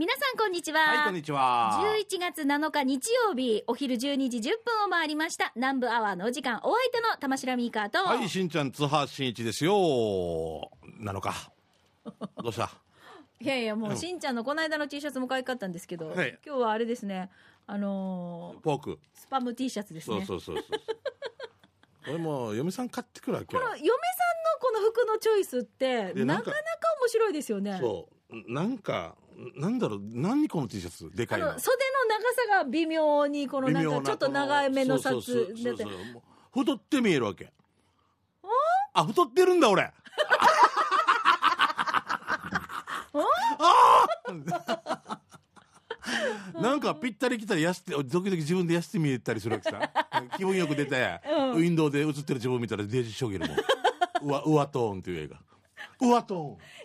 皆さんこんにちは。はい、こんにちは。11月7日日曜日お昼12時10分を回りました。南部アワーのお時間、お相手の玉城ミーカーと、はい、しんちゃん津波真一ですよ。なのかどうしたいやいや、もうしんちゃんのこの間の T シャツも可愛かったんですけど、はい、今日はあれですね、ポークスパム T シャツですね。そうこれも嫁さん買ってくるわけよ。この嫁さんのこの服のチョイスってなか面白いですよね。そうなんだろう、何この T シャツでかいの、袖の長さが微妙にこのなんかちょっと長めのシャツだって、太って見えるわけ。あ、太ってるんだ俺あなんかぴったり来たら痩せて、時々自分で痩せて見えたりするわけさ気分よく出て、ウィンドウで映ってる自分見たらデージーショーゲルもウワトーンっていう映画、ウワトー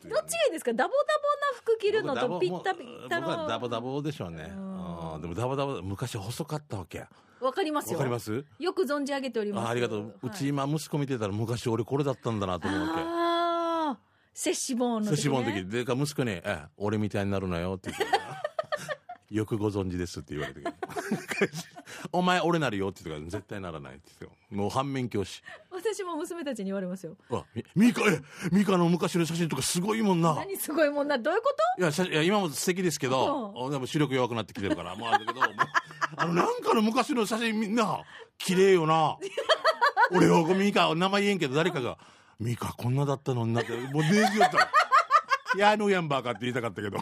ン。どっちがいいですか、ダボダボな服着るのとピッタピッタの。僕はダボダボでしょうね。あ、でもダボダボ昔細かったわけ。わかりますよ。わかります。よく存じ上げております。 ありがとう、はい、うち今息子見てたら昔俺これだったんだなと思うわけ。あ、接し棒の時ね。接し棒の時でか息子に、え、俺みたいになるなよって言ってよくご存知ですって言われてお前俺なるよって言ってから絶対ならないって言ってもう反面教師。私も娘たちに言われますよ。あ、ミカの昔の写真とかすごいもんな。何すごいもんな、どういうこと。いや今も素敵ですけど、でも視力弱くなってきてるからもうあれだけどなんかの昔の写真みんな綺麗よな俺はミカ名前言えんけど誰かがミカこんなだったのになってもうデージよったヤーノヤンバーかって言いたかったけどい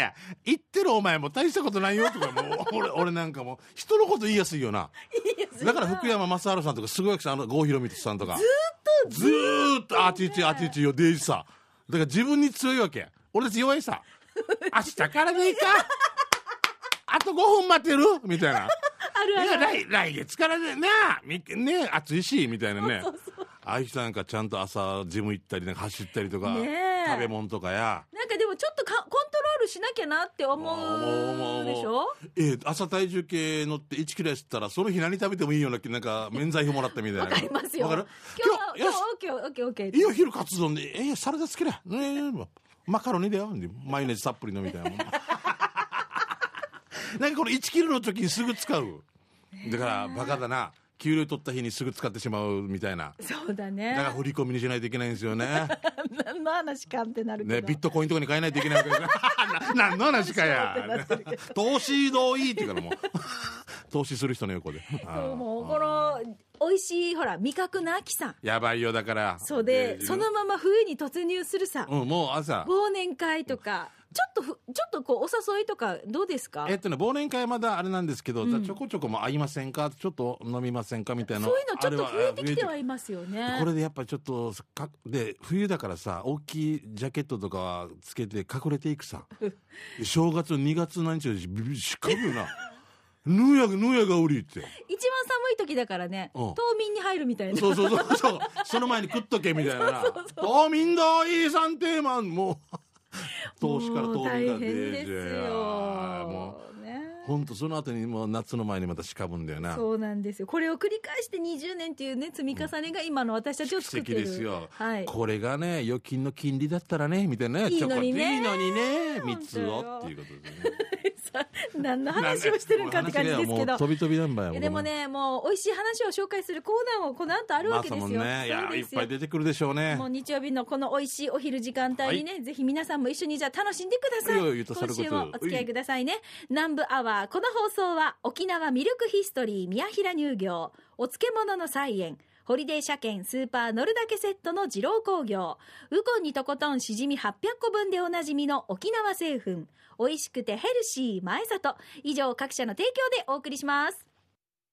や言ってるお前も大したことないよとかもう俺なんかも人のこと言いやすいよな。だから福山雅治さんとかすごい、あの郷ひろみさんとかずっとあちいちよデイジさ。だから自分に強いわけ。俺たち弱いさ。明日からでいいかあと5分待てるみたいな来月からでなね、暑いしみたいなね。ああいう人なんかちゃんと朝ジム行ったりなんか走ったりとか、ね、食べ物とかやなんかでもちょっとコントロールしなきゃなって思うでしょ。朝体重計乗って1キロやったらその日何食べてもいいような、なんか免罪表もらったみたいなわかりますよ。今日は OK いいよ、昼カツ丼でサラダつけりゃ、マカロニだよマヨネーズたっぷりのみたいななんかこの1キロの時にすぐ使う。だからバカだな、給料取った日にすぐ使ってしまうみたいな。そうだね。だから振り込みにしないといけないんですよね何の話かってなるけど、ね、ビットコインとかに変えないといけない何の話かや投資どういいって言うからもう投資する人の横でもうこの美味しいほら味覚の秋さんやばいよ。だからそうで、そのまま冬に突入するさ、もう朝忘年会とかちょっとこうお誘いとかどうですか。忘年会まだあれなんですけど、ちょこちょこも会いませんか、ちょっと飲みませんかみたいな、そういうのちょっと増えてきてはいますよね。これでやっぱりちょっとで冬だからさ、大きいジャケットとかつけて隠れていくさ正月2月何日でしっかりよなぬやがおりって一番寒い時だからね、冬眠に入るみたいなそうその前に食っとけみたいな冬眠だいさんテーマもう投資から投資が出てもうね、本当その後にもう夏の前にまたしかぶんだよな。そうなんですよ。これを繰り返して20年っていうね積み重ねが今の私たちを作ってる、ですよ、はい、これがね預金の金利だったらねみたいな、いいのにね、いいのにね三つをっていうことですね何の話をしてるかって感じですけど、飛び飛びなんばよ。でもね、もう美味しい話を紹介するコーナーもこの後あるわけですよ。いや、いっぱい出てくるでしょうね。もう日曜日のこの美味しいお昼時間帯にね、ぜひ皆さんも一緒にじゃあ楽しんでください。今週もお付き合いくださいね。南部アワー、この放送は沖縄ミルクヒストリー宮平乳業、お漬物の菜園、ホリデー車券スーパー乗るだけセットの二郎工業、ウコンにとことんしじみ800個分でおなじみの沖縄製粉、美味しくてヘルシー前里、以上各社の提供でお送りします。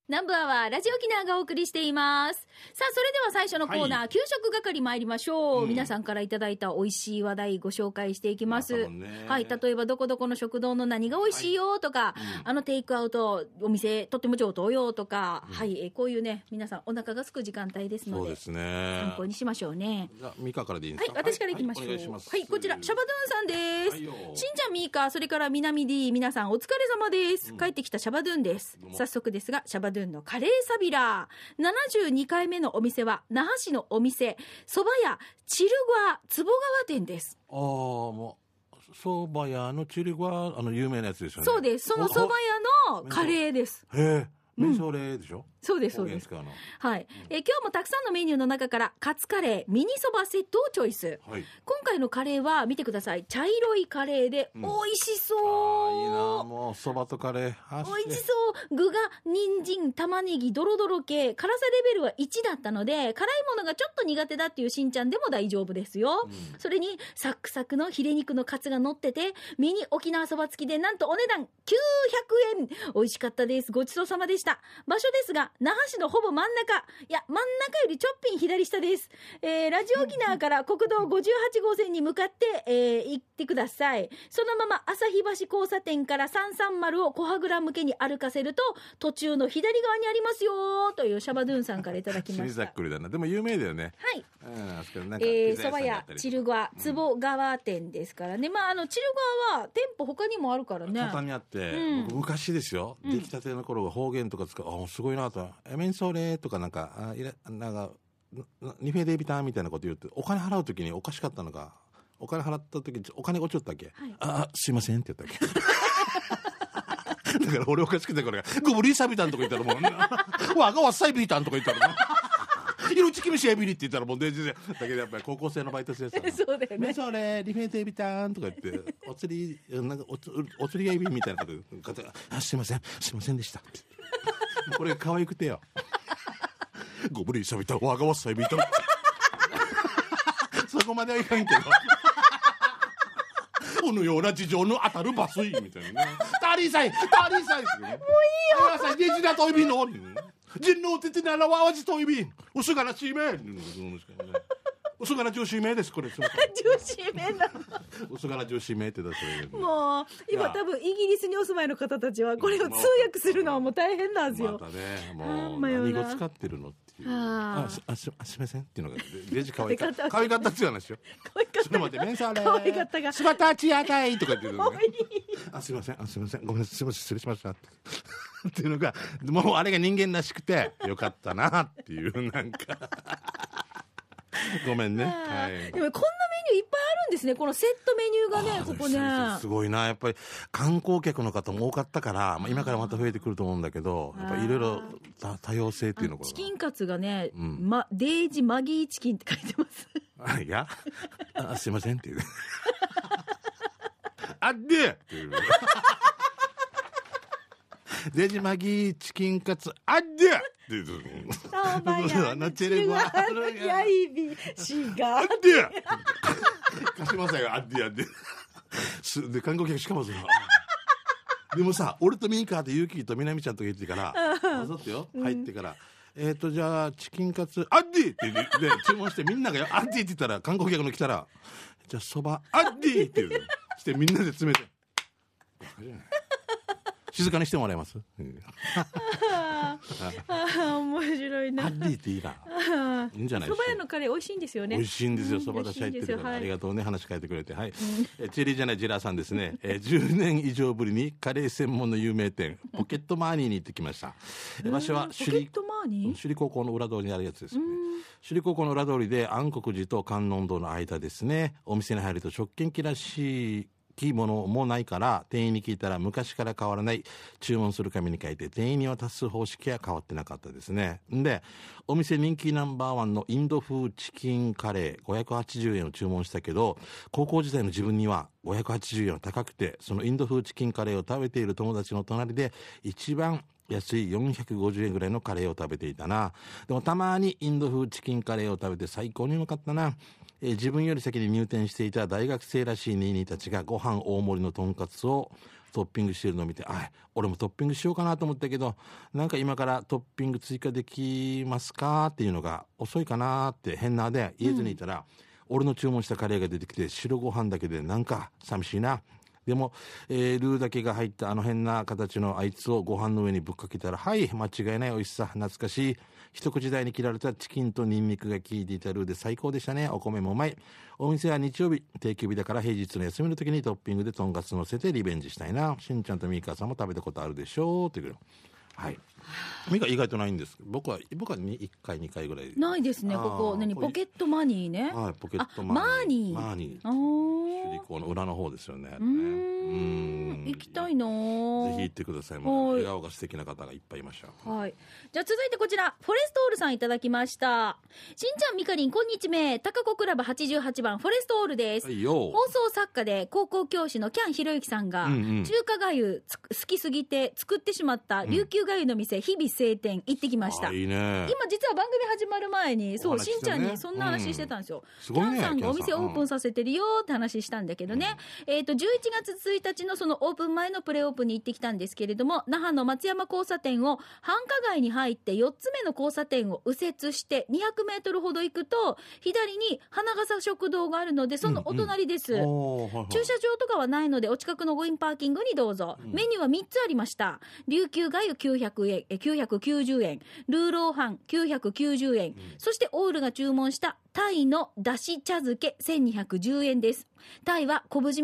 南部アワー、ラジオ沖縄がお送りしています。さあ、それでは最初のコーナー、給食係参りましょう、皆さんからいただいた美味しい話題ご紹介していきます、はい、例えばどこどこの食堂の何が美味しいよとか、あのテイクアウトお店とっても上等よとか、はい、こういうね、皆さんお腹が空く時間帯ですの そうですね、参考にしましょうね。じゃあミカからでいいですか。はい、私からいきましょう。はい、こちらシャバドゥンさんです、はい、しんちゃん、ミカ、それから南 D、 皆さんお疲れ様です、帰ってきたシャバドゥンです。早速ですがシャバドゥンのカレーサビラー、72回目のお店は那覇市のお店そば屋チルガー坪川店です。ああ、もうそば屋のチリは有名なやつですよね。そうです。そのそば屋のカレーです。へえ。メソレでしょ、うん、そうですそうです、はい、今日もたくさんのメニューの中からカツカレーミニそばセットをチョイス、はい、今回のカレーは見てください、茶色いカレーで美味しそう、うん、いいな、もうそばとカレー美味しそう。具が人参、玉ねぎ、ドロドロ系、辛さレベルは1だったので、辛いものがちょっと苦手だっていうしんちゃんでも大丈夫ですよ、うん、それにサクサクのヒレ肉のカツが乗っててミニ沖縄そば付きで、なんとお値段900円。美味しかったです。ごちそうさまでした。場所ですが那覇市のほぼ真ん中、いや真ん中よりちょっぴん左下です、ラジオ沖縄から国道58号線に向かって、行ってください。そのまま旭橋交差点から330を小羽倉向けに歩かせると途中の左側にありますよというシャバドゥンさんからいただきました。ざっくりだな、でも有名だよね。はい、そば屋チルガ坪川店ですからね、うん、まあ、チルガは店舗他にもあるからね、畳あって、うん、僕昔ですよ、出来たての頃は方言とか使う、あ、すごいなと、メンソーレーとかなんかニフェデビターみたいなこと言って、お金払うときにおかしかったのか、お金払ったときにお金落ちよったっけ、はい、あ、すいませんって言ったっけだから俺おかしくて、これがグブリサビタンとか言ったらもうわがわっさいビータンとか言ったらもう色ちきみしエビリって言ったらもうデジで、だけどやっぱり高校生のバイトしてた。そうだよね。それリフェンテビターンとか言って、お釣りなんかお釣りエビみたいなことで、あ、すいませんすいませんでした。これ可愛くてよ。ゴブリサビタンわがわっさいビータン。そこまではいかんけど。このような事情の当たるバスイみたいなね。タリーサイタリーサイ。もういいよ。タリーサイデジナトイビの。人能的ならわわじといび、薄がらしいめ、薄がら重視名です、これ。重視名だ。薄がら重視名って出す。もう今多分イギリスにお住まいの方たちはこれを通訳するのはもう大変なんですよ。またね、もう何語使ってるのっていう。すみませんっていうのがデジ可愛いかった。可愛かったっていう話よ。可愛かった。ちょっと待って、メンサーレ。可愛かったが。スバタチアタイとか言ってるのね。あ、すみません、あ、すみません、ごめんなさい、すみません、失礼しました。っていうのがもうあれが人間らしくてよかったなっていう、なんかごめんね、はい、でもこんなメニューいっぱいあるんですね、このセットメニューがね、ここねすごいな。やっぱり観光客の方も多かったから、まあ、今からまた増えてくると思うんだけど、やっぱりいろいろ多様性っていうのかな。チキンカツがね、うん、デージマギーチキンって書いてます。あ、いや、あ、すいませんっていうあでっていうデジマギーチキンカツアンディアって言うと、サーバヤのチルガーのヤイビシガアンディア貸しませんよ、アンディアアンディアで観光客しかもそのでもさ、俺とミンカーとユーキーとみなみちゃんとか言ってから混ざってよ、入ってからじゃあチキンカツアンディって言って注文して、みんながアンディって言ったら観光客の来たら、じゃあそばアンディって言うとしてみんなで詰めて静かにしてもらえます。面白いな。アンディーっていいな。いいんじゃないですか。蕎麦屋のカレー美味しいんですよね。美味しいんですよ。蕎麦出し入ってくれて、はい、ありがとうね、話変えてくれて、はい。チェリーじゃないジラーさんですね。10年以上ぶりにカレー専門の有名店ポケットマーニーに行ってきました。場所は首里高校の裏通りにあるやつですね。首里高校の裏通りで安国寺と観音堂の間ですね。お店に入ると食券機らしいいいものもないから店員に聞いたら昔から変わらない、注文する紙に書いて店員に渡す方式は変わってなかったですね。でお店人気ナンバー1のインド風チキンカレー580円を注文したけど、高校時代の自分には580円は高くて、そのインド風チキンカレーを食べている友達の隣で一番安い450円ぐらいのカレーを食べていたな。でもたまにインド風チキンカレーを食べて最高にうまかったな。自分より先に入店していた大学生らしいニーニーたちがご飯大盛りのとんかつをトッピングしているのを見て、あ、俺もトッピングしようかなと思ったけど、なんか今からトッピング追加できますかっていうのが遅いかなって変なで言えずにいたら、うん、俺の注文したカレーが出てきて白ご飯だけでなんか寂しいな。でも、ルーだけが入ったあの変な形のあいつをご飯の上にぶっかけたら、はい、間違いない美味しさ、懐かしい。一口大に切られたチキンとニンニクが効いていたルーで最高でしたね。お米もうまい。お店は日曜日定休日だから、平日の休みの時にトッピングでとんかつ乗せてリベンジしたいな。しんちゃんとミーカーさんも食べたことあるでしょうっていう。はい、目が意外とないんです。僕は1回2回ぐらいないですね。ここ何ポケットマニーね。はい、ポケットマニー。マーニー。首里港の裏の方ですよね。行きたいな。ぜひ行ってください。もう笑顔が素敵な方がいっぱいいました。はい。じゃあ続いてこちらフォレストオールさんいただきました。しんちゃんみかりんこんにちめ。高子クラブ88番フォレストオールです。はい、放送作家で高校教師のキャンひろゆきさんが、中華粥好きすぎて作ってしまった琉球粥の店日々晴天行ってきました。いいね。今実は番組始まる前にそう、しんちゃんにそんな話してたんですよ。すごいね。キャンさんがお店オープンさせてるよって話したんだけどね。11月1日のそのオープン前のプレオープンに行ってきたんですけれども、那覇の松山交差点を繁華街に入って4つ目の交差点を右折して200メートルほど行くと左に花笠食堂があるのでそのお隣です、駐車場とかはないのでお近くのコインパーキングにどうぞ、メニューは3つありました。琉球がゆ900円、990円、ルーローハン990円、そしてオールが注文したタイのだし茶漬け1210円です。タイは昆布締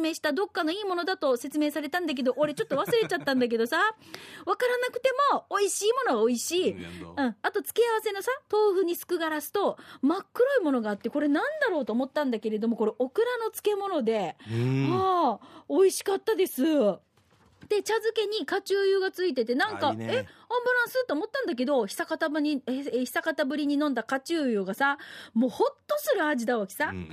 めしたどっかのいいものだと説明されたんだけど、俺ちょっと忘れちゃったんだけどさ、分からなくても美味しいものは美味しい、あと付け合わせのさ豆腐にすくがらすと真っ黒いものがあって、これなんだろうと思ったんだけれども、これオクラの漬物で、美味しかったです。で茶漬けにカチュウユがついてて、なんかいい、ね、アンバランスと思ったんだけど、久方ぶりに飲んだカチュウユがさ、もうホッとする味だわけさ、メニ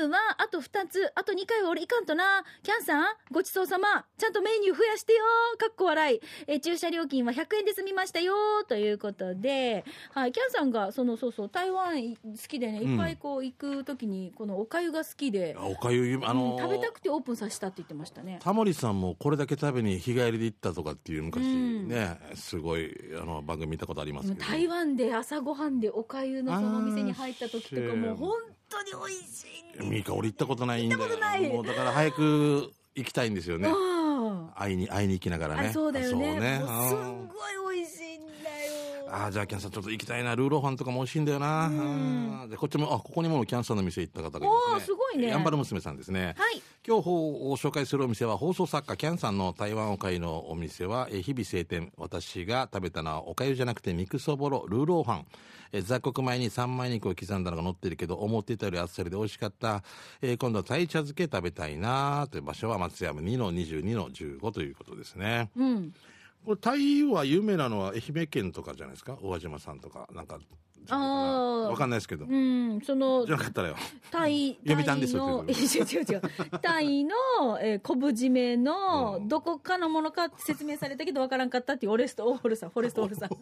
ューはあと2つ、あと2回は俺いかんとな。キャンさんごちそうさま、ちゃんとメニュー増やしてよかっこ笑い。駐車料金は100円で済みましたよということで、はい、キャンさんがそう台湾好きでね、いっぱいこう行くときにこのおかゆが好きで、おかゆ、食べたくてオープンさせたって言ってましたね。タモリさんもこれだけ食べに日帰りで行ったとかっていう昔ね、すごい番組見たことありますけど、台湾で朝ごはんでおかゆのそのお店に入った時とかもう本当に美味しい。ミカ俺行ったことないんで、もうだから早く行きたいんですよね。会いに行きながらね。そうだよね。すんごい美味しいんだよ。じゃあキャンさんちょっと行きたいな。ルーローハンとかも美味しいんだよな。でこっちもここにもキャンさんの店行った方がいますね。すごいね。やんばる娘さんですね。はい。今日紹介するお店は放送作家キャンさんの台湾おかゆのお店は日々晴天。私が食べたのはおかゆじゃなくて肉そぼろ、ルーローハン、雑穀米に三枚肉を刻んだのが乗ってるけど思っていたよりあっさりで美味しかった。今度はタイ茶漬け食べたいなという場所は松山 2-22-15 ということですね。これタイは有名なのは愛媛県とかじゃないですか。大島さんとかなんかわかんないですけど、じゃなかったらよ。タイの昆布締めのどこかのものか説明されたけどわからんかったっていうフォレストオールさん。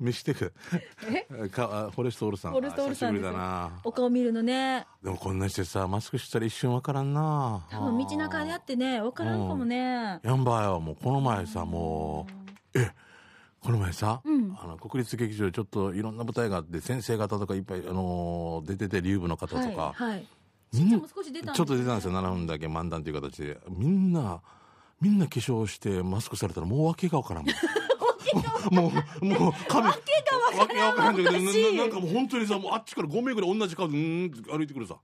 見してく。フォレストオールさん。久しぶりだな。お顔見るのね。でもこんなしてさマスクしたら一瞬わからんな。多分道中であってねわからんかもね。やんばいはもうこの前さ、国立劇場でちょっといろんな舞台があって先生方とかいっぱい、出てて竜舞の方とか、しんちゃんも少し出たんですよね。ちょっと出たんですよ。7分だけ漫談という形でみんな化粧してマスクされたらもう訳が分からんもん。もうなんかもう本当にさもうあっちから5名ぐらい同じ顔で歩いてくるさ。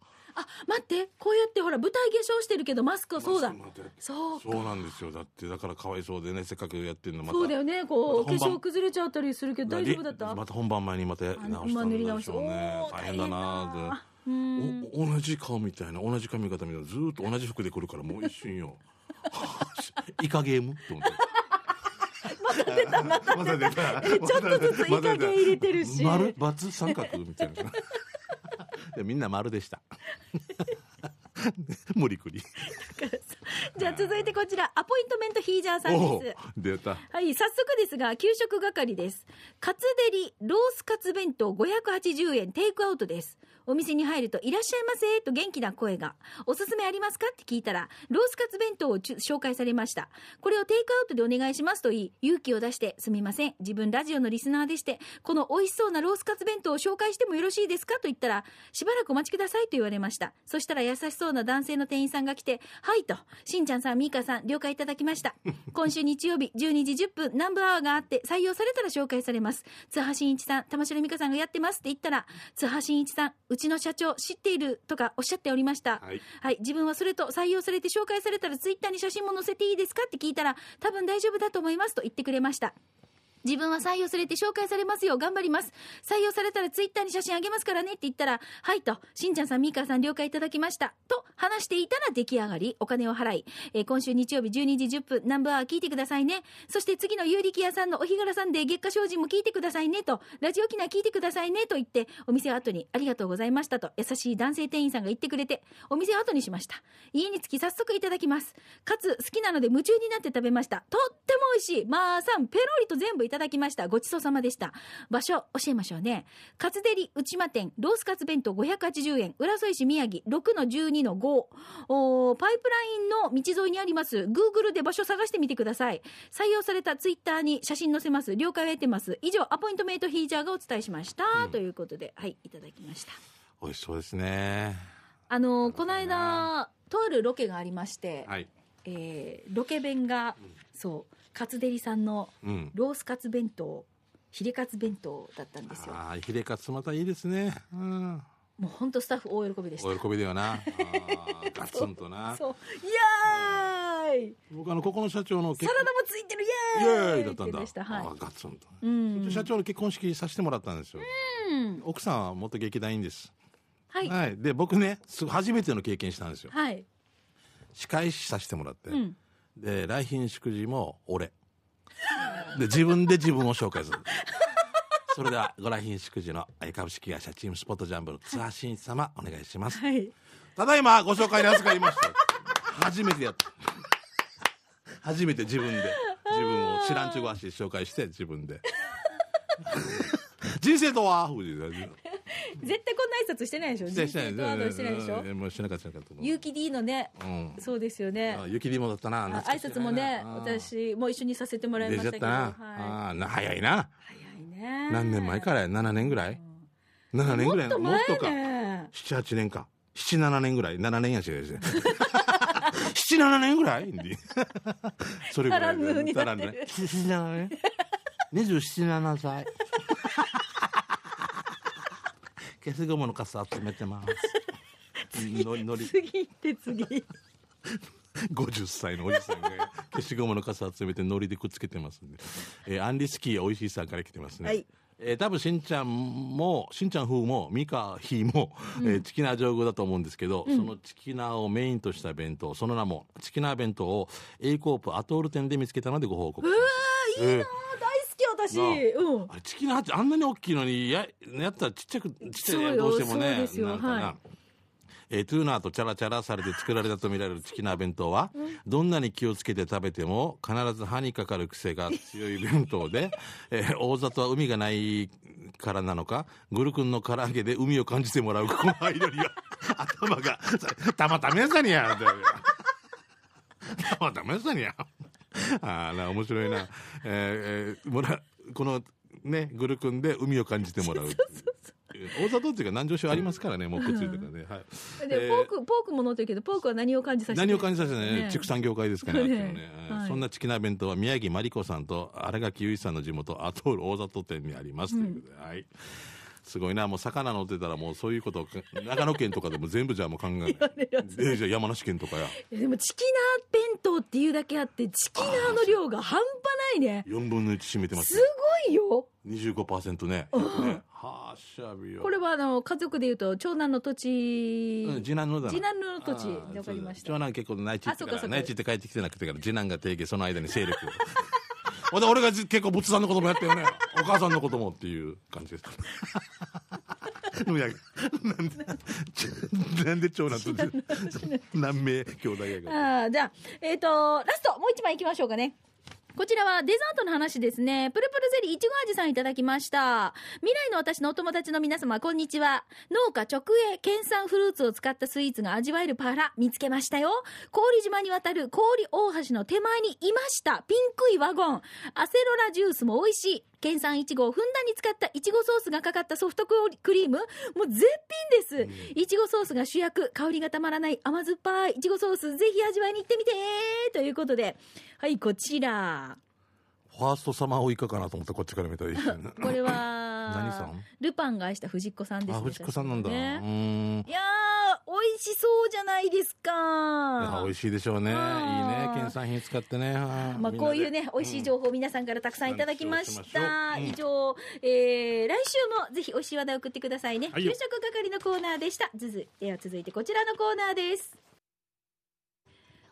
待ってこうやってほら舞台化粧してるけどマスクはそうだそうなんですよ。だってだからかわいそうでね、せっかくやってるのまたそうだよね。こう、化粧崩れちゃったりするけど大丈夫だった？また本番前にまた直したんでしょうね。大変だな。同じ顔みたいな同じ髪型みたいなずっと同じ服で来るからもう一瞬よ。イカゲームと思ってまた出たちょっとずつイカゲ入れてるし丸×三角みたいなみんな丸でした。無理くり。じゃあ続いてこちらアポイントメントヒージャーさんです。出た。はい、早速ですが給食係です。カツデリロースカツ弁当580円テイクアウトです。お店に入るといらっしゃいませと元気な声が。おすすめありますかって聞いたらロースカツ弁当を紹介されました。これをテイクアウトでお願いしますと言い、勇気を出してすみません自分ラジオのリスナーでしてこの美味しそうなロースカツ弁当を紹介してもよろしいですかと言ったらしばらくお待ちくださいと言われました。そしたら優しそうな男性の店員さんが来てはいと、しんちゃんさんみーかさん了解いただきました今週日曜日12時10分ナンバーアワーがあって採用されたら紹介されます。津波真一さん玉城美香さんがやってますって言ったら津波真一さんうちの社長知っているとかおっしゃっておりました、はいはい、自分はそれと採用されて紹介されたらツイッターに写真も載せていいですかって聞いたら多分大丈夫だと思いますと言ってくれました。自分は採用されて紹介されますよう頑張ります、採用されたらツイッターに写真あげますからねって言ったらはいとしんちゃんさんみーかーさん了解いただきましたと話していたら出来上がりお金を払い、今週日曜日12時10分ナンバー聞いてくださいね、そして次の有力屋さんのお日柄さんで月下精進も聞いてくださいねとラジオ機内聞いてくださいねと言ってお店を後にありがとうございましたと優しい男性店員さんが言ってくれてお店を後にしました。家に着き早速いただきます。かつ好きなので夢中になって食べました。とっても美味しいまーさんペロリと全部いただきました。ごちそうさまでした。場所教えましょうね。カツデリ内間店ロースカツ弁当580円、浦添市宮城 6-12-5 パイプラインの道沿いにあります。 Google で場所探してみてください。採用されたツイッターに写真載せます。了解を得てます。以上アポイントメイトヒージャーがお伝えしました、ということで、はい、いただきました。美味しそうですね。この間とあるロケがありまして、はい、ロケ弁が、そうカツデリさんのロースカツ弁当、ヒレカツ弁当だったんですよ。あ、ヒレカツまたいいですね、うん、もう本当スタッフ大喜びでした。大喜びだよなあガツンとな。そうそうイエーイ、僕ここの社長のサラダもついてるイエーイ、イエーイだったんだでした、はい、あガツンと、うん、社長の結婚式させてもらったんですよ、うん、奥さんは元劇団員です、はいはい、で僕ね初めての経験したんですよ、はい、司会させてもらって、うんで来賓祝辞も俺で自分で自分を紹介するそれではご来賓祝辞の株式会社チームスポットジャンボの津波真一様お願いします、はい、ただいまご紹介に預かりました初めてやった初めて自分で自分を知らんちゅう話紹介して自分で人生とは絶対こんな挨拶してないでしょ。してないでしょ。もうしなかったかと思う。ゆき D のね、うん、そうですよね。ゆき D もだったな。挨拶もね、私も一緒にさせてもらいましたけど。はい、早いな。早いね。何年前からや？7年ぐらい？7年ぐらい。もっとか。7、8年か。7、7年ぐらい。7年やしですね。7、7年ぐらいそれぐらい。足らんね。7、7年。27、7歳。消しゴムのカス集めてます次50歳のおじさんが消しゴムのカス集めてノリでくっつけてますんで、アンリスキーやおいしいさんから来てますね、はい、多分しんちゃん風もミカヒも、チキナー上宮だと思うんですけど、うん、そのチキナーをメインとした弁当その名もチキナー弁当を A コープアトール店で見つけたのでご報告します。うわーいいなー私、うん、あれチキンの鉢あんなに大きいのに やったらちっちゃいどうしてもねなんかな、はいトゥーナーとチャラチャラされて作られたとみられるチキナー弁当はどんなに気をつけて食べても必ず歯にかかる癖が強い弁当で、大里は海がないからなのかグル君の唐揚げで海を感じてもらうこのアイドルが頭がたまためさにやたまためさにやあら面白いな、このねグル君で海を感じてもらう大里っていうか南城市ありますからねもうくっついてたね、はい、でポークも乗ってるけどポークは何を感じさせてね畜産業界ですからね、はい、そんなチキナー弁当は宮城真理子さんと新垣結衣さんの地元アトール大里店にあります、ということで、はいすごいなもう魚乗ってたらもうそういうこと長野県とかでも全部じゃあもう考えないじゃあ山梨県とかやでもチキナー弁当っていうだけあってチキナーの量が半端ないね4分の1占めてますすごいよ 25% ね、うん、はしゃびよこれは家族でいうと長男の土地、うん、次男の土地わかりました長男結構内地ってから内地って帰ってきてなくてから次男が定義その間に勢力を俺が結構仏さんのこともやったよねお母さんのこともっていう感じですなんで長男と何名兄弟やからあじゃあ、ラストもう一枚いきましょうかねこちらはデザートの話ですね。プルプルゼリーいちご味さんいただきました。未来の私のお友達の皆様、こんにちは。農家直営県産フルーツを使ったスイーツが味わえるパラ見つけましたよ。氷島に渡る氷大橋の手前にいました。ピンクいワゴン。アセロラジュースも美味しい。県産いちごをふんだんに使ったいちごソースがかかったソフトクリームもう絶品です、うん、いちごソースが主役香りがたまらない甘酸っぱいいちごソースぜひ味わいに行ってみてということではいこちらファーストサマーウイカかなと思ってこっちから見たらいいですねこれは何さん？ルパンが愛した藤子さんですね。あ、藤子さんなんだ。ね、うーん、いやー、美味しそうじゃないですか。いや、美味しいでしょうね。いいね。県産品使ってね。まあ、こういうね、美味しい情報を皆さんからたくさんいただきました。以上、来週もぜひ美味しい話題を送ってくださいね。給食係のコーナーでした。では続いてこちらのコーナーです。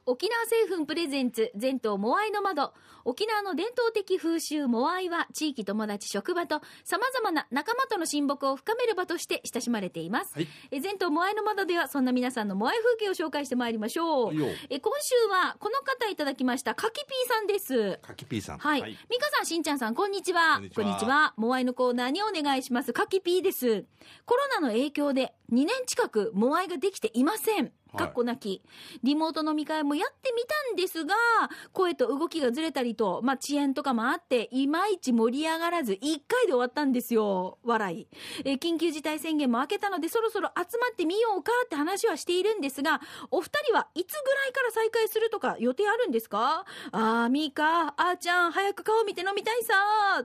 沖縄製粉プレゼンツ全島モアイの窓。沖縄の伝統的風習モアイは地域、友達、職場と様々な仲間との親睦を深める場として親しまれています、はい、全島モアイの窓ではそんな皆さんのモアイ風景を紹介してまいりましょう。今週はこの方いただきました。かきぴーさんです。かきぴーさん、はい、はい、みかさん、しんちゃんさん、こんにちは。こんにちは。モアイのコーナーにお願いします。かきぴーです。コロナの影響で2年近くモアイができていません。かっこなき。リモート飲み会もやってみたんですが、声と動きがずれたりと、まあ、遅延とかもあっていまいち盛り上がらず1回で終わったんですよ。笑い。緊急事態宣言も明けたのでそろそろ集まってみようかって話はしているんですが、お二人はいつぐらいから再開するとか予定あるんですか？あー、ミカ、あーちゃん、早く顔見て飲みたいさー。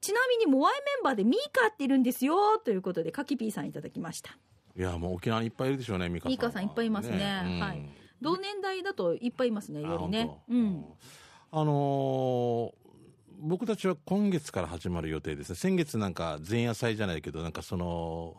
ちなみにモアイメンバーでミカっているんですよ、ということでかきぴーさんいただきました。いや、もう沖縄にいっぱいいるでしょうね。ミカさんいっぱいいます ね、うん、はい、同年代だといっぱいいますね、よりね。うん、僕たちは今月から始まる予定ですね。先月なんか前夜祭じゃないけど、なんかその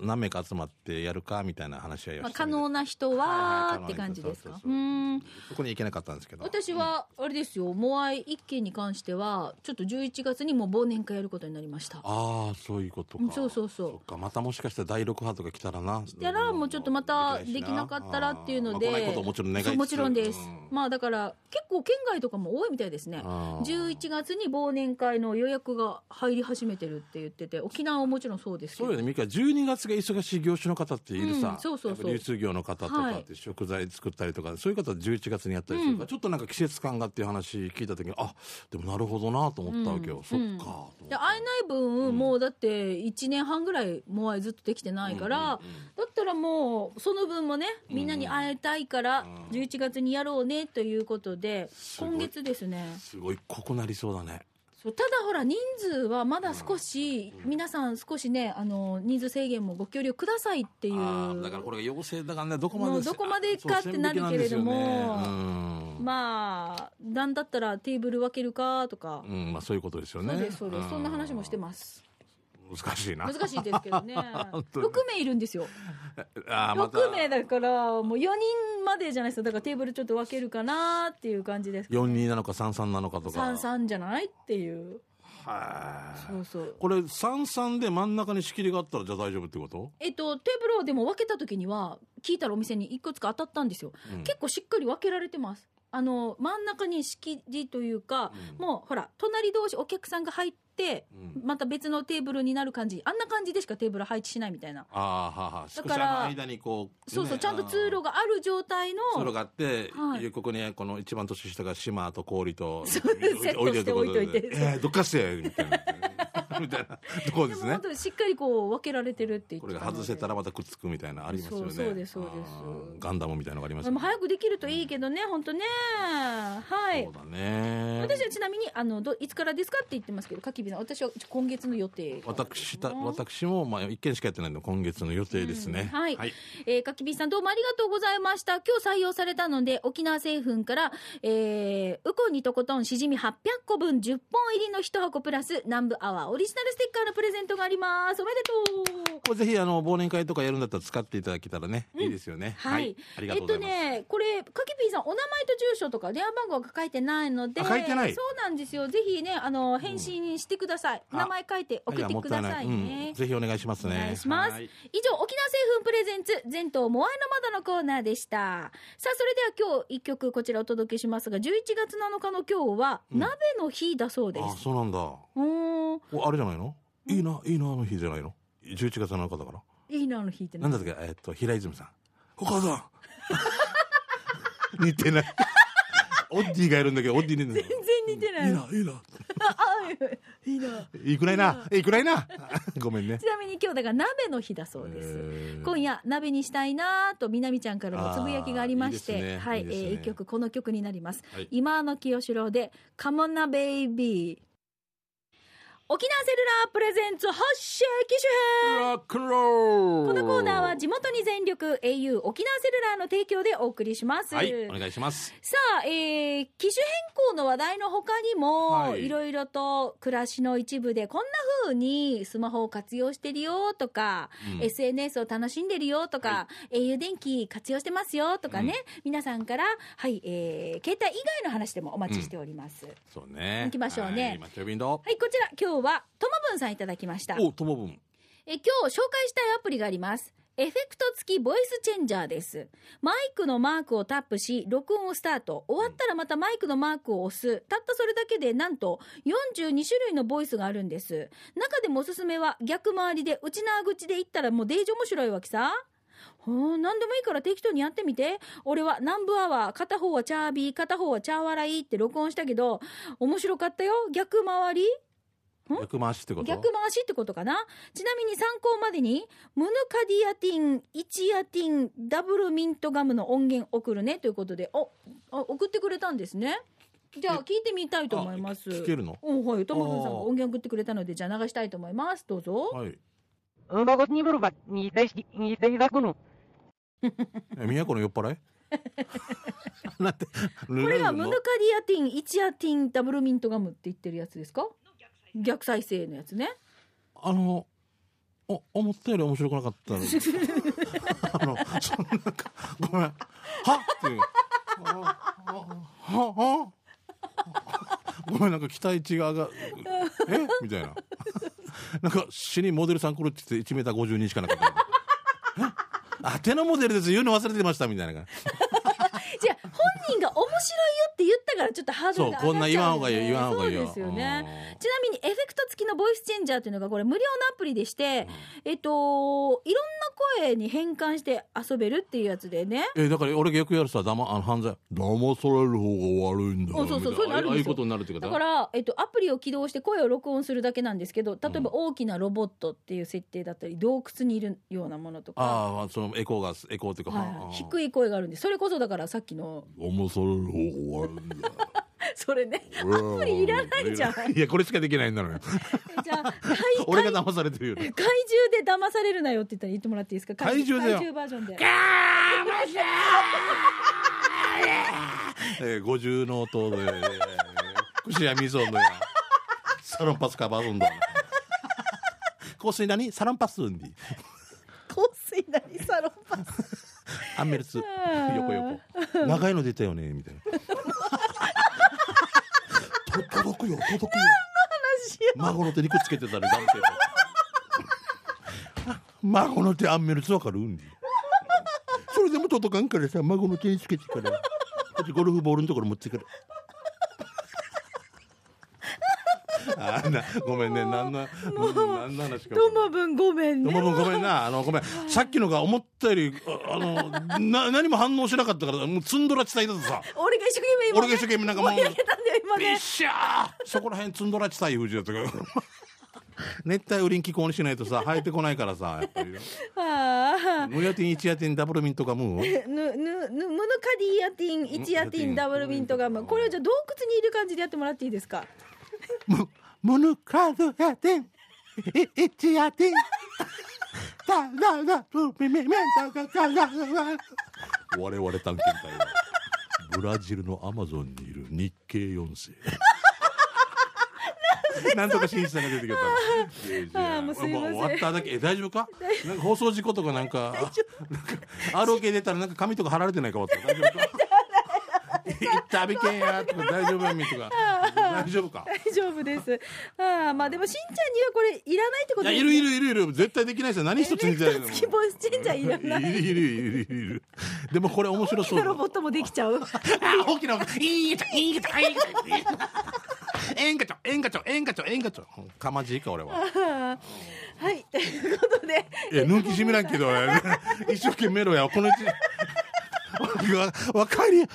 何名か集まってやるかみたいな話はやって、まあ、可能な人はって感じですか。そうそうそう、そこに行けなかったんですけど、私はあれですよ、モアイ一件に関してはちょっと11月にもう忘年会やることになりました。ああ、そういうことか、うん、そう。そっか、またもしかしたら第6波とか来たらな、したらもうちょっとまたできなかったらっていうので、まあ、来ないことをもちろん願いつつ、もちろんです、うん、まあだから結構県外とかも多いみたいですね。11月に忘年会の予約が入り始めてるって言ってて、沖縄はもちろんそうですけど、そうよね、ミカ、12月が忙しい業種の方っているさ、流通業の方とかって食材作ったりとか、はい、そういう方は11月にやったりするから、うん、ちょっとなんか季節感がっていう話聞いた時に、あ、でもなるほどなと思ったわけよ、うん、そっかと思って。会えない分、うん、もうだって1年半ぐらいモアイずっとできてないから、うんうんうん、だったらもうその分もね、みんなに会いたいから11月にやろうねということで、うんうん、今月ですね、すごいここなりそうだね。ただほら人数はまだ少し、うん、皆さん少しね、人数制限もご協力くださいっていう。あ、だからこれが要請だからね、どこまでかってなるけれども、ね、うん、まあなんだったらテーブル分けるかとか、うん、まあ、そういうことですよね。そうです、そんな話もしてます。難しいですけどね。6名いるんですよ。あ、また6名だからもう4人までじゃないですか。だからテーブルちょっと分けるかなっていう感じです、ね、4-2 なのか 3-3 なのかとか、3-3 じゃないっていう。はそうそう、これ 3-3 で真ん中に仕切りがあったらじゃあ大丈夫ってこと？テーブルをでも分けた時には聞いたらお店にいくつか当たったんですよ、うん、結構しっかり分けられてます。真ん中に仕切りというか、うん、もうほら隣同士お客さんが入ってで、うん、また別のテーブルになる感じ、あんな感じでしかテーブル配置しないみたいな。あーはーはー、だから少し間にこう、そうそう、ちゃんと通路がある状態の通路があって、はい、ここにこの一番年下が島と氷とセットして置いといて、どっかしてみたいなみたいなところですね。でもしっかりこう分けられてるって言って、これが外せたらまたくっつくみたいなありますよね。そうですガンダムみたいなのがありますよね。でも早くできるといいけどね、本当ね。はい。そうだね。私はちなみにいつからですかって言ってますけど、かきびさん、私は今月の予定。私もまあ一件しかやってないので今月の予定ですね。うん、はい。はい、かきびさんどうもありがとうございました。今日採用されたので沖縄製粉から、ウコンにとことんしじみ800個分10本入りの1箱プラス南部アワーオリジナルステッカーのプレゼントがあります。おめでとう。これぜひ忘年会とかやるんだったら使っていただけたらね、うん、いいですよね。はい、はい、ありがとうございます。これかきぴーさんお名前と住所とか電話番号が書いてないので、書いてないそうなんですよ。ぜひね返信してください、うん、名前書いて送ってくださいね、はい、うん、ぜひお願いしますね。お願いします。以上沖縄製粉プレゼンツ全島モアイの窓のコーナーでした。さあそれでは今日一曲こちらお届けしますが、11月7日の今日は鍋の日だそうです、うん、あ、そうなんだ。あれじゃないの、いいなの日じゃないの、11月7日だからいいなの日ってなんだっけ、平泉さん、お母さん似てないオッディがいるんだけど、オッディ全然似てない、いいくらいなごめんね。ちなみに今日だから鍋の日だそうです。今夜鍋にしたいなとみなみちゃんからのつぶやきがありまして、1曲この曲になります、はい、今の清志郎でカモナベイビー。沖縄セルラープレゼンツ発射機種編ロックンロール。このコーナーは地元に全力 au 沖縄セルラーの提供でお送りします。はい、お願いします。さあ、機種変更の話題の他にも、いろいろと暮らしの一部でこんな風にスマホを活用してるよとか、SNS を楽しんでるよとか、au 電気活用してますよとかね、皆さんから、携帯以外の話でもお待ちしております。そうね、行きましょうね。はい、こちら今日はともぶんさんいただきました。お、ともぶん。今日紹介したいアプリがあります。エフェクト付きボイスチェンジャーです。マイクのマークをタップし録音をスタート。終わったらまたマイクのマークを押す。たったそれだけでなんと42種類のボイスがあるんです。中でもおすすめは逆回りでうちなーぐちで言ったらもうデージ面白いわけさ。何でもいいから適当にやってみて。俺は南部アワー、片方はチャービー、片方はチャー笑いって録音したけど面白かったよ。逆回り、逆回しってこと？逆回しってことかな。ちなみに参考までにムヌカディアティン、イチアティン、ダブルミントガムの音源送るねということで、送ってくれたんですね。じゃあ聞いてみたいと思います。聞けるの？はい、トモブンさんが音源送ってくれたので、じゃあ流したいと思います。どうぞ。はい。宮古の酔っ払いなんてこれはムヌカディアティン、イチアティン、ダブルミントガムって言ってるやつですか？逆再生のやつね。思ったより面白くなかったのそんなごめんはっていうはごめん、なんか期待値が上がえみたいななんか死にモデルさん来るって言って 1m52 しかなかった当てのモデルです、言うの忘れてましたみたいなじゃあ本人が面白いよって言ったからちょっとハードルが上がっちゃう。こんな言わんほうがいい、言わんほうがいいよ。そうですよね。ちなみにエフェクト付きのボイスチェンジャーというのがこれ無料のアプリでして、いろんな声に変換して遊べるっていうやつでね。だから俺がよくやるさ、犯罪騙される方が悪いんだよ。そうそう、そういうのあるんですよ。ああいうことになるってことだから、アプリを起動して声を録音するだけなんですけど、例えば大きなロボットっていう設定だったり、洞窟にいるようなものとか、そのエコーっていうか、低い声があるんで、それこそだからさっきの面白い方が悪いんだよそれね、アプリいらないじゃん。いや、これしかできないんだろうよじゃあ俺が騙されてるよ。怪獣で騙されるなよって言ったら言ってもらっていいですか？怪獣バージョンでガーマシャー五重の塔で串やみそんのやサロンパスカバーンだ香水何サロンパスんで香水何サロンパスアンメルス横長いの出たよねみたいな届くよ孫の手にくっつけてたね孫の手アンメルスわかるんでそれでも届かんからさ、孫の手につけてからゴルフボールのところ持ってからごめんね、何の話か。ともぶんごめんね。ともぶんごめんな、ごめん。さっきのが思ったより何も反応しなかったから、もうツンドラ地帯だとさ。俺が一生懸命なんかもう。盛り上げたんだよ今ね。びっしゃー。そこら辺ツンドラ地帯藤だとか。熱帯雨林気候にしないとさ生えてこないからさ、やっぱりムヤティン、イチアティン、ダブルミントガムムヌカディアティン、イチアティン、ダブルミントガム。これをじゃあ洞窟にいる感じでやってもらっていいですか？モノカドヤテン、イチヤテン、タララルミミメンタカカララ。我々探検隊はブラジルのアマゾンにいる日系4世。なんとか新一さんが出てきた。もう終わっただけ。大丈夫か？なんか放送事故とかなんかROK 出たらなんか紙とか貼られてないかも。大丈夫か？旅券やとか大丈夫やみとか大丈夫か？大丈夫です。まあでもしんちゃんにはこれいらないってことですね。いる絶対できないですよ。何一つにじゃないの。月ボイスチェンジャーいらない。いるでもこれ面白そう。大きなロボットもできちゃう大きなロボット円がちょかまじいか俺ははいということで抜きしみらんけど一生懸命ろやこのうち若いに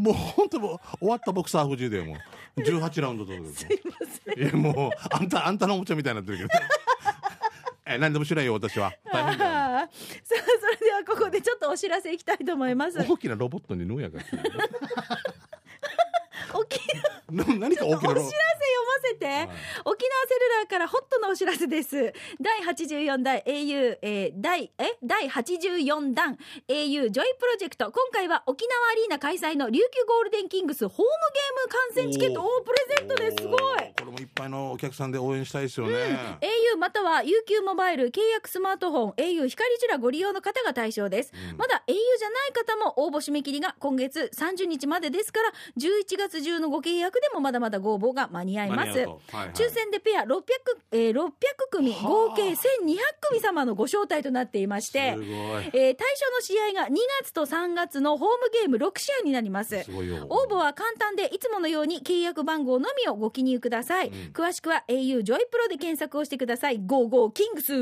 もう本当もう終わったボクサー藤井でもう18ラウンドとすいません。もうあんたのおもちゃみたいになってるけど何でもしないよ私は。大変だよ。さあそれではここでちょっとお知らせいきたいと思います。大きなロボットにのやが何か大きなロボットお知らせ読ませて、はい、沖縄セルラーからホットなお知らせです。第84弾 au ジョイプロジェクト、今回は沖縄アリーナ開催の琉球ゴールデンキングスホームゲーム観戦チケットをプレゼントです。すごい、これもいっぱいのお客さんで応援したいですよね、au または UQ モバイル契約スマートフォン au 光チュラご利用の方が対象です、まだ au じゃない方も応募締め切りが今月30日までですから、11月中のご契約でもまだまだご応募が間に合います。抽選でペア600組合計1200組様のご招待となっていまして、対象の試合が2月と3月のホームゲーム6試合になります。応募は簡単でいつものように契約番号のみをご記入ください、詳しくは au ジョイプロで検索をしてください。55キングス、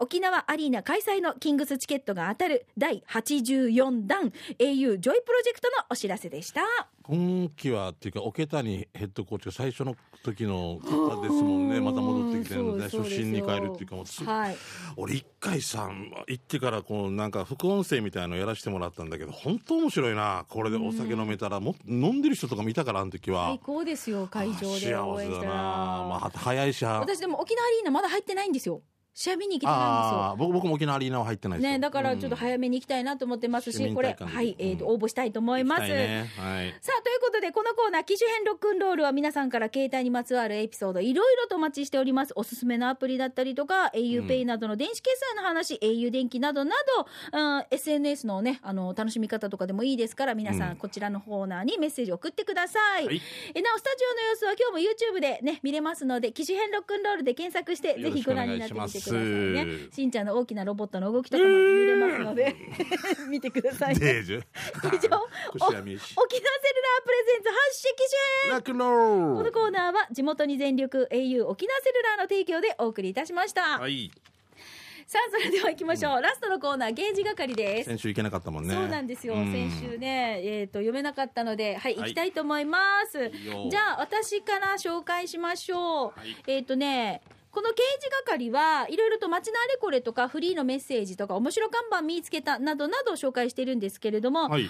沖縄アリーナ開催のキングスチケットが当たる第84弾 au ジョイプロジェクトのお知らせでした。今期はっていうか桶谷ヘッドコーチが最初の時の方ですもんね。また戻ってきてるので初心に帰るっていうか、俺一回さ行ってからこうなんか副音声みたいなのやらせてもらったんだけど、本当面白いな。これでお酒飲めたらも飲んでる人とか見たから、あの時は最高ですよ。会場で応援したら幸せだな、早いし、私でも沖縄アリーナまだ入ってないんですよ。試合見に行きたいんですよ。僕も沖縄アリーナは入ってないですね。だからちょっと早めに行きたいなと思ってますし、これ、応募したいと思います。さあ、ということでこのコーナー機種編ロックンロールは皆さんから携帯にまつわるエピソードいろいろとお待ちしております。おすすめのアプリだったりとか auPay などの電子決済の話、au 電気などなど、SNS のね、楽しみ方とかでもいいですから、皆さんこちらのコーナーにメッセージ送ってください、なおスタジオの様子は今日も YouTube でね見れますので、機種編ロックンロールで検索してぜひご覧になってみてくださいしんちゃんの大きなロボットの動きとかも見れますので見てください、以上沖縄セルラープレゼンツ発信機種編、このコーナーは地元に全力 au 沖縄セルラーの提供でお送りいたしました、さあそれでは行きましょう、ラストのコーナーゲージ係です。先週行けなかったもんね。そうなんですよ、先週ね、読めなかったので、行きたいと思います、じゃあ私から紹介しましょう、この刑事係はいろいろと街のあれこれとかフリーのメッセージとか面白看板見つけたなどなど紹介してるんですけれども、お腹が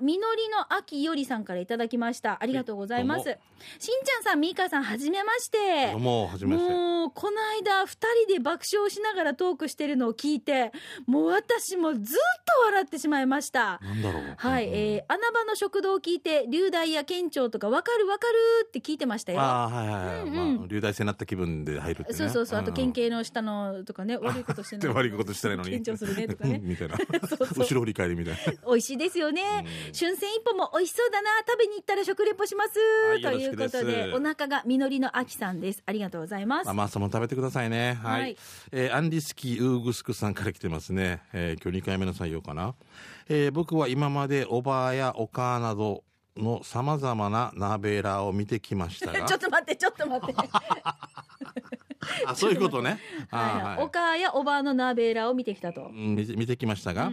実りの秋よりさんからいただきました。ありがとうございます。しんちゃんさん、みーかさん、はじめまして。どうも、はじめまして。もうこの間2人で爆笑しながらトークしてるのを聞いて、もう私もずっと笑ってしまいました。なんだろう、穴場の食堂を聞いて流大や県庁とかわかるわかるって聞いてましたよ。流大生になった気分で入るってね、そう、あと県警の下のとかね、悪いことしてないのに緊張するねとかねみたいな後ろ振り返りみたいな美味しいですよね。春戦一歩も美味しそうだな、食べに行ったら食レポします、ということでお腹が実りの秋さんです。ありがとうございます。まあその食べてくださいね。アンディスキーウーグスクさんから来てますね、今日2回目の採用かな、僕は今までおばあやおかあなどのさまざまなナベラを見てきましたがちょっと待ってあ、そういうことね。お母やおばのナベラを見てきたと、見てきましたが、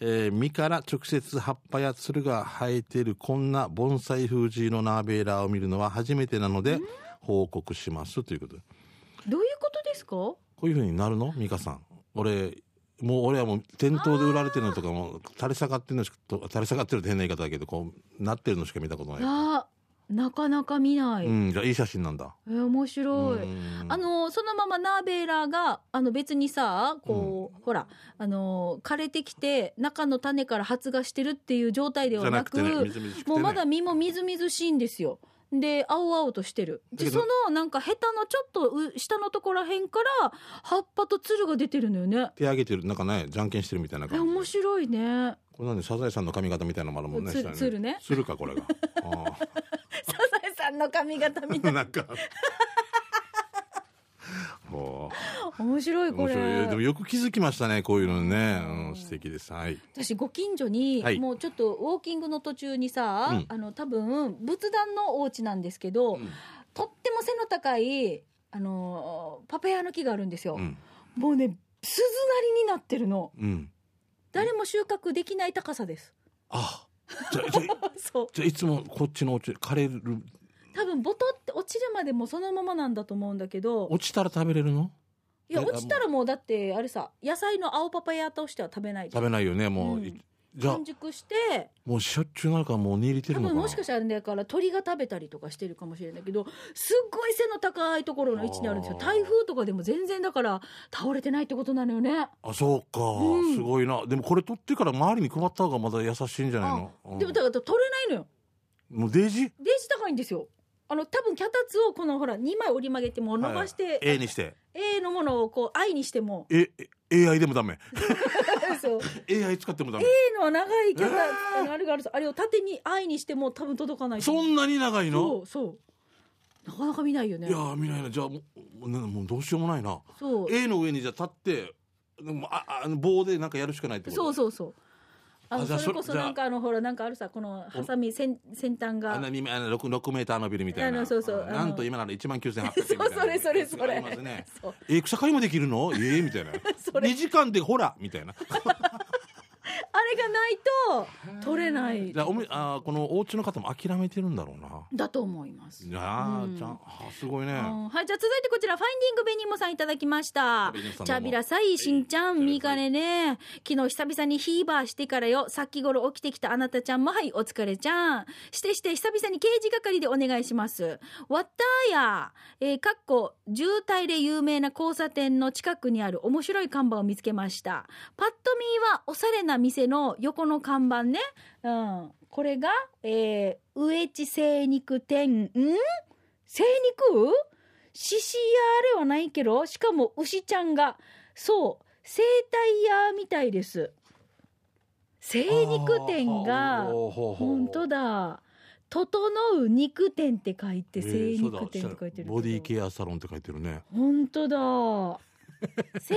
実から直接葉っぱやつるが生えているこんな盆栽風じのナベラを見るのは初めてなので報告しますということ。どういうことですか？こういう風になるの？ミカさん、俺はもう店頭で売られてるのとかも垂れ下がってるのしか、垂れ下がってるって変な言い方だけど、こうなってるのしか見たことない。なかなか見ない、じゃあいい写真なんだ、面白い。そのままナーベーラーが別にさこう、ほら枯れてきて中の種から発芽してるっていう状態ではなく、もうまだ実もみずみずしいんですよ。で青々としてる。でそのなんかヘタのちょっと下のところらへんから葉っぱとつるが出てるのよね。手上げてる、なんかね、じゃんけんしてるみたいな感じ。面白いね。これなんでサザエさんの髪型みたいなのもあるもんね。つるね。つるかこれが。サザエさんの髪型みたいな。なんか面白い、これでもよく気づきましたね、こういうのね、素敵です。私ご近所に、もうちょっとウォーキングの途中にさ、多分仏壇のお家なんですけど、とっても背の高いパパヤの木があるんですよ、もうね鈴なりになってるの、誰も収穫できない高さです。じゃあいつもこっちのお家枯れる、多分ボトって落ちるまでもそのままなんだと思うんだけど。落ちたら食べれるの？いや、落ちたらもうだってあれさ、野菜の青パパイヤとしては食べないよね。もう完熟してもうしょっちゅうなのかもう煮入れてるのかな。多分もしかしたらだから鳥が食べたりとかしてるかもしれないけど、すっごい背の高いところの位置にあるんですよ。台風とかでも全然だから倒れてないってことなのよね。あ、そうか、うん、すごいな。でもこれ取ってから周りに配った方がまだ優しいんじゃないの、うん、でもだから取れないのよ。もうデージ高いんですよ。多分脚立をこのほら2枚折り曲げても伸ばして、はい、A にしてA のものをこう I にしてもAI でもダメそう AI 使ってもダメ。 A の長い脚立、あれがあるさ、あれを縦に I にしても多分届かない。そんなに長いの？そうなかなか見ないよね。いや見ないな。じゃあもうどうしようもないな。そう A の上にじゃあ立って棒でなんかやるしかないってこと。そうそれこそなんかほらなんかあるさ、このハサミ先端が6メーター伸びるみたいな。そうなんと今なら19,800円みたいな。それますね。草刈りもできるの？みたいな2時間でほらみたいなあれがないと取れない。このお家の方も諦めてるんだろうな。だと思います。すごいね。はい、じゃあ続いてこちらファインディングベニモさんいただきました。チャビラサイしんちゃんみかねね。昨日久々にヒーバーしてからよ。さっき頃起きてきたあなたちゃんもはいお疲れちゃん。して久々に刑事係でお願いします。わったや。かっこ渋滞で有名な交差点の近くにある面白い看板を見つけました。パッと見はおしゃれな店の横の看板ね、うん、これが、上地精肉店精肉獅子屋ではないけど、しかも牛ちゃんがそう生態屋みたいです。精肉店が本当だ。整う肉店って書いて精肉店って書いてる。ボディケアサロンって書いてるね。本当だ生態屋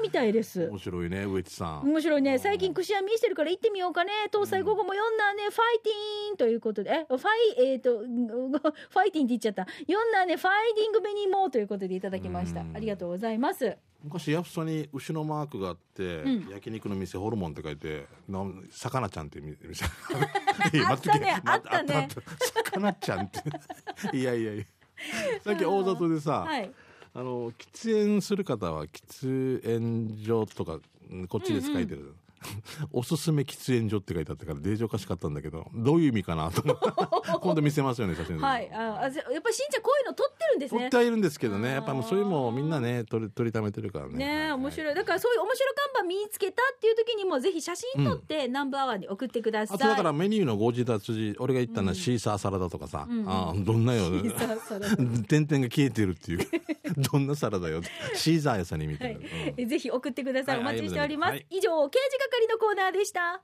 みたいです。面白いね上地さん。面白いね。最近串網してるから行ってみようかね。東西午後も読んだね、ファイティーンということでファイティーンって言っちゃった。読んだねファイディングベニモということでいただきました。ありがとうございます。昔ヤフソに牛のマークがあって、うん、焼肉の店ホルモンって書いて魚ちゃんって店あったね魚ちゃんっていやさっき大里でさ、はい、喫煙する方は喫煙所とかこっちで書いてる、うんうん、おすすめ喫煙所って書いてあったからデージおかしかったんだけど、どういう意味かなと今度見せますよね写真で、はい、やっぱりしんちゃんこういうの撮ってるんですね。撮ってはいるんですけどね、やっぱりそういうのをみんなね撮りためてるからね。ね、面白い。だからそういう面白看板見つけたっていう時にもぜひ写真撮ってナンバーワンに送ってください、うん、あとだからメニューのご自立俺が言ったのはシーサーサラダとかさ、うん、あどんなよ点々が消えてるっていうどんなサラダよシーザー屋さんにみたいな、はい、ぜひ送ってください。お待ちしております、はい、以上刑事係のコーナーでした。